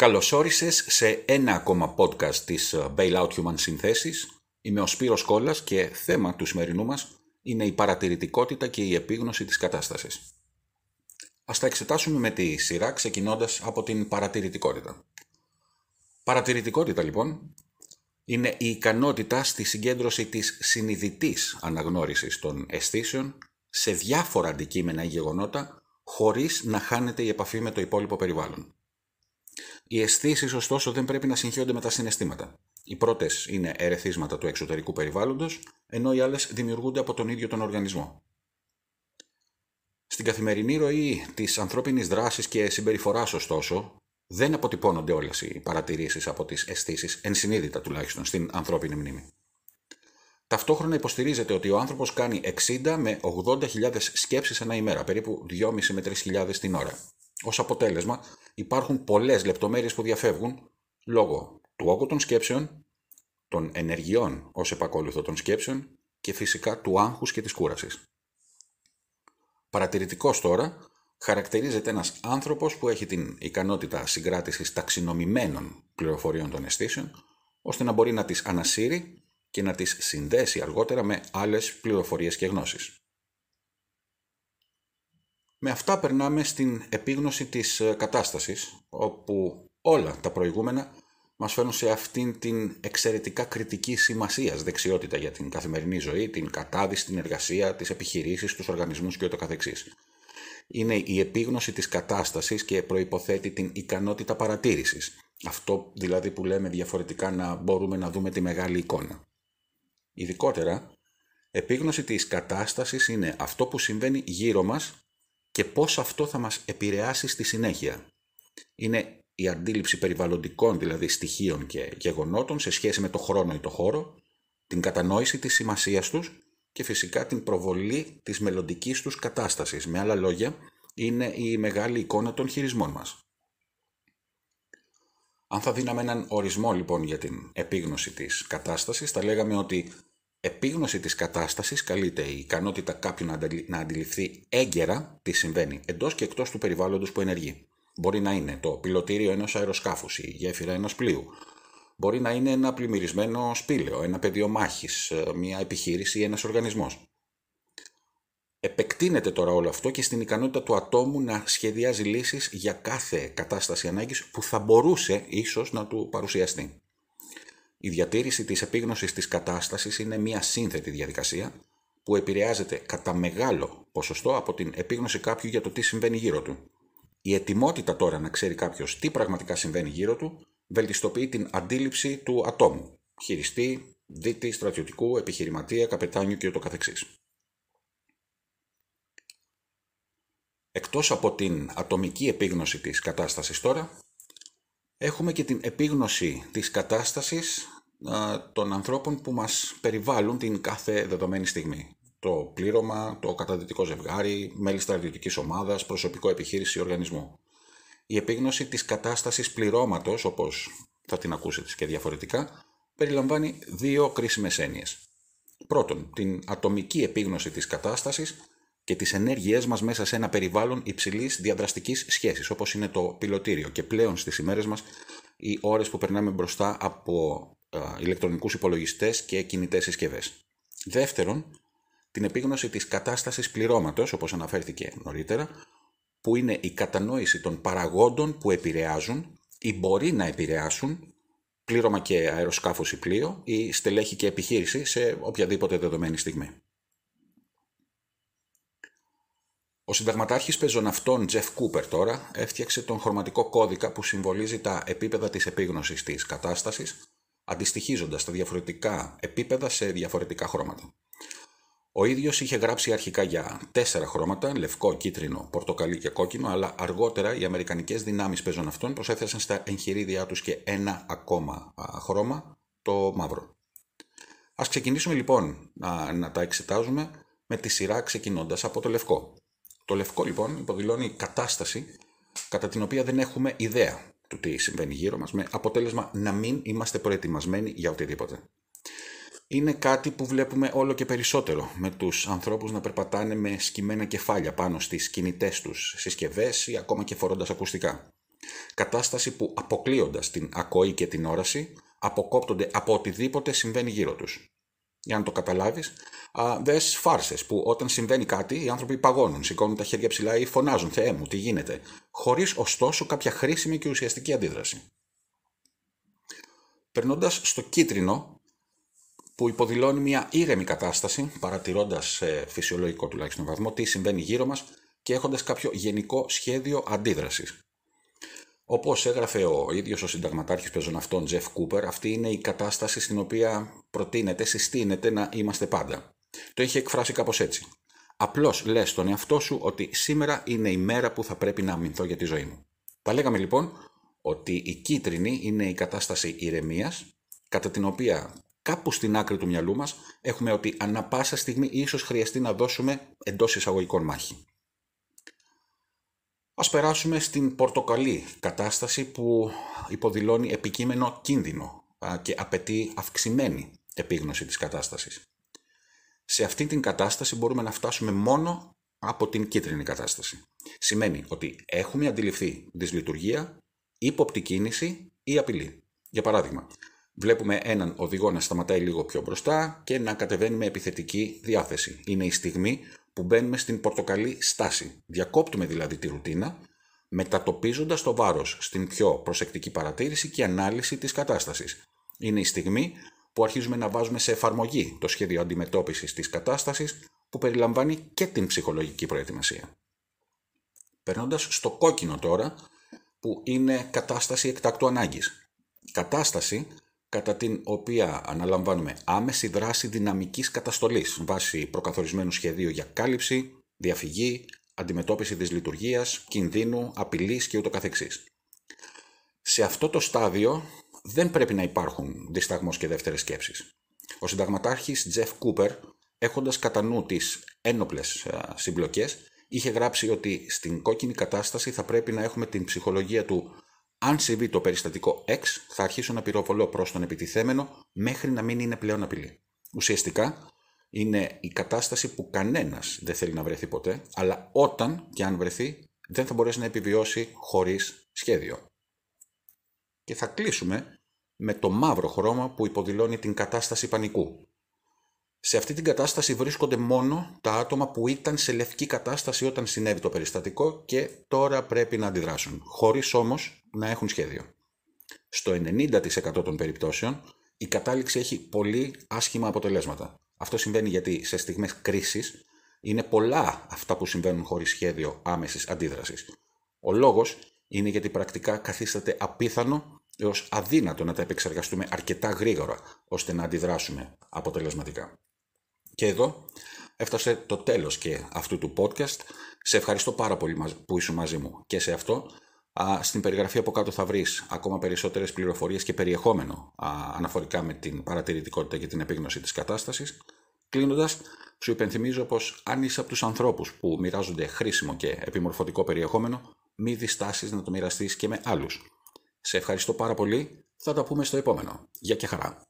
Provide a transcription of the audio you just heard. Καλώς όρισες σε ένα ακόμα podcast της Bailout Human Συνθέσεις. Είμαι ο Σπύρος Κόλας και θέμα του σημερινού μας είναι η παρατηρητικότητα και η επίγνωση της κατάστασης. Ας τα εξετάσουμε με τη σειρά ξεκινώντας από την παρατηρητικότητα. Παρατηρητικότητα λοιπόν είναι η ικανότητα στη συγκέντρωση της συνειδητής αναγνώρισης των αισθήσεων σε διάφορα αντικείμενα ή γεγονότα χωρίς να χάνεται η επαφή με το υπόλοιπο περιβάλλον. Οι αισθήσεις, ωστόσο, δεν πρέπει να συγχέονται με τα συναισθήματα. Οι πρώτες είναι ερεθίσματα του εξωτερικού περιβάλλοντος, ενώ οι άλλες δημιουργούνται από τον ίδιο τον οργανισμό. Στην καθημερινή ροή της ανθρώπινης δράσης και συμπεριφοράς, ωστόσο, δεν αποτυπώνονται όλες οι παρατηρήσεις από τις αισθήσεις, ενσυνείδητα τουλάχιστον, στην ανθρώπινη μνήμη. Ταυτόχρονα υποστηρίζεται ότι ο άνθρωπος κάνει 60 με 80.000 σκέψεις ανά ημέρα, περίπου 2,5 με 3.000 την ώρα. Ως αποτέλεσμα, υπάρχουν πολλές λεπτομέρειες που διαφεύγουν λόγω του όγκου των σκέψεων, των ενεργειών ως επακόλουθο των σκέψεων και φυσικά του άγχους και της κούρασης. Παρατηρητικός τώρα χαρακτηρίζεται ένας άνθρωπος που έχει την ικανότητα συγκράτησης ταξινομημένων πληροφοριών των αισθήσεων, ώστε να μπορεί να τις ανασύρει και να τις συνδέσει αργότερα με άλλες πληροφορίες και γνώσεις. Με αυτά περνάμε στην επίγνωση της κατάστασης, όπου όλα τα προηγούμενα μας φέρνουν σε αυτήν την εξαιρετικά κριτική σημασίας δεξιότητα για την καθημερινή ζωή, την κατάδυση, την εργασία, τις επιχειρήσεις, τους οργανισμούς κ.ο.κ. Είναι η επίγνωση της κατάστασης και προϋποθέτει την ικανότητα παρατήρησης. Αυτό δηλαδή που λέμε διαφορετικά να μπορούμε να δούμε τη μεγάλη εικόνα. Ειδικότερα, επίγνωση της κατάστασης είναι αυτό που συμβαίνει γύρω μας και πώς αυτό θα μας επηρεάσει στη συνέχεια. Είναι η αντίληψη περιβαλλοντικών, δηλαδή στοιχείων και γεγονότων, σε σχέση με το χρόνο ή το χώρο, την κατανόηση της σημασίας τους και φυσικά την προβολή της μελλοντικής τους κατάστασης. Με άλλα λόγια, είναι η μεγάλη εικόνα των χειρισμών μας. Αν θα δίναμε έναν ορισμό λοιπόν για την επίγνωση της κατάστασης, θα λέγαμε ότι επίγνωση της κατάστασης καλείται η ικανότητα κάποιου να αντιληφθεί έγκαιρα τι συμβαίνει εντός και εκτός του περιβάλλοντος που ενεργεί. Μπορεί να είναι το πιλωτήριο ενός αεροσκάφους, η γέφυρα ενός πλοίου. Μπορεί να είναι ένα πλημμυρισμένο σπήλαιο, ένα πεδίο μάχης, μια επιχείρηση ή ένας οργανισμός. Επεκτείνεται τώρα όλο αυτό και στην ικανότητα του ατόμου να σχεδιάζει λύσεις για κάθε κατάσταση ανάγκης που θα μπορούσε ίσως να του παρουσιαστεί. Η διατήρηση της επίγνωσης της κατάστασης είναι μια σύνθετη διαδικασία που επηρεάζεται κατά μεγάλο ποσοστό από την επίγνωση κάποιου για το τι συμβαίνει γύρω του. Η ετοιμότητα τώρα να ξέρει κάποιος τι πραγματικά συμβαίνει γύρω του βελτιστοποιεί την αντίληψη του ατόμου, χειριστή, δίτη, στρατιωτικού, επιχειρηματία, καπετάνιου κ.ο.κ. Εκτός από την ατομική επίγνωση της κατάστασης τώρα, έχουμε και την επίγνωση της κατάστασης των ανθρώπων που μας περιβάλλουν την κάθε δεδομένη στιγμή. Το πλήρωμα, το καταδυτικό ζευγάρι, μέλη στρατιωτικής ομάδας, προσωπικό επιχείρηση, οργανισμό. Η επίγνωση της κατάστασης πληρώματος, όπως θα την ακούσετε και διαφορετικά, περιλαμβάνει δύο κρίσιμες έννοιες. Πρώτον, την ατομική επίγνωση της κατάστασης και τις ενέργειές μας μέσα σε ένα περιβάλλον υψηλής διαδραστικής σχέσης, όπως είναι το πιλωτήριο και πλέον στις ημέρες μας οι ώρες που περνάμε μπροστά από ηλεκτρονικούς υπολογιστές και κινητές συσκευές. Δεύτερον, την επίγνωση της κατάστασης πληρώματος, όπως αναφέρθηκε νωρίτερα, που είναι η κατανόηση των παραγόντων που επηρεάζουν ή μπορεί να επηρεάσουν πλήρωμα και αεροσκάφος ή πλοίο ή στελέχη και επιχείρηση σε οποιαδήποτε δεδομένη στιγμή. Ο συνταγματάρχης πεζοναυτών Τζεφ Κούπερ τώρα έφτιαξε τον χρωματικό κώδικα που συμβολίζει τα επίπεδα της επίγνωσης της κατάστασης, αντιστοιχίζοντας τα διαφορετικά επίπεδα σε διαφορετικά χρώματα. Ο ίδιος είχε γράψει αρχικά για 4 χρώματα, λευκό, κίτρινο, πορτοκαλί και κόκκινο, αλλά αργότερα οι αμερικανικές δυνάμεις πεζοναυτών προσέθεσαν στα εγχειρίδια τους και ένα ακόμα χρώμα, το μαύρο. Ας ξεκινήσουμε λοιπόν να τα εξετάζουμε με τη σειρά ξεκινώντας από το λευκό. Το λευκό λοιπόν υποδηλώνει κατάσταση κατά την οποία δεν έχουμε ιδέα του τι συμβαίνει γύρω μας, με αποτέλεσμα να μην είμαστε προετοιμασμένοι για οτιδήποτε. Είναι κάτι που βλέπουμε όλο και περισσότερο, με τους ανθρώπους να περπατάνε με σκυμμένα κεφάλια πάνω στις κινητές τους συσκευές ή ακόμα και φορώντας ακουστικά. Κατάσταση που αποκλείοντας την ακοή και την όραση, αποκόπτονται από οτιδήποτε συμβαίνει γύρω τους. Για να το καταλάβεις, δες φάρσες που όταν συμβαίνει κάτι οι άνθρωποι παγώνουν, σηκώνουν τα χέρια ψηλά ή φωνάζουν «Θεέ μου, τι γίνεται», χωρίς ωστόσο κάποια χρήσιμη και ουσιαστική αντίδραση. Περνώντας στο κίτρινο, που υποδηλώνει μια ήρεμη κατάσταση, παρατηρώντας σε φυσιολογικό τουλάχιστον βαθμό τι συμβαίνει γύρω μας και έχοντας κάποιο γενικό σχέδιο αντίδρασης. Όπως έγραφε ο ίδιος ο συνταγματάρχης πεζοναυτών Τζεφ Κούπερ, αυτή είναι η κατάσταση στην οποία συστήνεται να είμαστε πάντα. Το είχε εκφράσει κάπως έτσι. Απλώς λες στον εαυτό σου ότι σήμερα είναι η μέρα που θα πρέπει να αμυνθώ για τη ζωή μου. Θα λέγαμε λοιπόν ότι η κίτρινη είναι η κατάσταση ηρεμίας, κατά την οποία κάπου στην άκρη του μυαλού μας έχουμε ότι ανά πάσα στιγμή ίσως χρειαστεί να δώσουμε εντός εισαγωγικών μάχη. Ας περάσουμε στην πορτοκαλί κατάσταση που υποδηλώνει επικείμενο κίνδυνο και απαιτεί αυξημένη επίγνωση της κατάστασης. Σε αυτή την κατάσταση μπορούμε να φτάσουμε μόνο από την κίτρινη κατάσταση. Σημαίνει ότι έχουμε αντιληφθεί δυσλειτουργία, ύποπτη κίνηση ή απειλή. Για παράδειγμα, βλέπουμε έναν οδηγό να σταματάει λίγο πιο μπροστά και να κατεβαίνει με επιθετική διάθεση. Είναι η στιγμή που μπαίνουμε στην πορτοκαλί στάση. Διακόπτουμε δηλαδή τη ρουτίνα, μετατοπίζοντας το βάρος στην πιο προσεκτική παρατήρηση και ανάλυση της κατάστασης. Είναι η στιγμή που αρχίζουμε να βάζουμε σε εφαρμογή το σχέδιο αντιμετώπισης της κατάστασης, που περιλαμβάνει και την ψυχολογική προετοιμασία. Περνώντας στο κόκκινο τώρα, που είναι κατάσταση εκτάκτου ανάγκης. Κατάσταση κατά την οποία αναλαμβάνουμε άμεση δράση δυναμικής καταστολής βάσει προκαθορισμένου σχεδίου για κάλυψη, διαφυγή, αντιμετώπιση δυσλειτουργίας, κινδύνου, απειλής και ούτω καθεξής. Σε αυτό το στάδιο δεν πρέπει να υπάρχουν δισταγμός και δεύτερες σκέψεις. Ο συνταγματάρχης Τζεφ Κούπερ, έχοντας κατά νου τις ένοπλες συμπλοκές, είχε γράψει ότι στην κόκκινη κατάσταση θα πρέπει να έχουμε την ψυχολογία του «Αν συμβεί το περιστατικό X, θα αρχίσω να πυροβολώ προς τον επιτιθέμενο μέχρι να μην είναι πλέον απειλή». Ουσιαστικά, είναι η κατάσταση που κανένας δεν θέλει να βρεθεί ποτέ, αλλά όταν και αν βρεθεί, δεν θα μπορέσει να επιβιώσει χωρίς σχέδιο. Και θα κλείσουμε με το μαύρο χρώμα που υποδηλώνει την κατάσταση πανικού. Σε αυτή την κατάσταση βρίσκονται μόνο τα άτομα που ήταν σε λευκή κατάσταση όταν συνέβη το περιστατικό και τώρα πρέπει να αντιδράσουν, χωρίς όμως να έχουν σχέδιο. Στο 90% των περιπτώσεων η κατάληξη έχει πολύ άσχημα αποτελέσματα. Αυτό συμβαίνει γιατί σε στιγμές κρίσης είναι πολλά αυτά που συμβαίνουν χωρίς σχέδιο άμεσης αντίδρασης. Ο λόγος είναι γιατί πρακτικά καθίσταται απίθανο έως αδύνατο να τα επεξεργαστούμε αρκετά γρήγορα ώστε να αντιδράσουμε αποτελεσματικά. Και εδώ έφτασε το τέλος και αυτού του podcast. Σε ευχαριστώ πάρα πολύ που ήσουν μαζί μου και σε αυτό. Στην περιγραφή από κάτω θα βρεις ακόμα περισσότερες πληροφορίες και περιεχόμενο αναφορικά με την παρατηρητικότητα και την επίγνωση της κατάστασης. Κλείνοντας, σου υπενθυμίζω πως αν είσαι από τους ανθρώπους που μοιράζονται χρήσιμο και επιμορφωτικό περιεχόμενο, μη διστάσεις να το μοιραστείς και με άλλους. Σε ευχαριστώ πάρα πολύ. Θα τα πούμε στο επόμενο. Γεια και χαρά.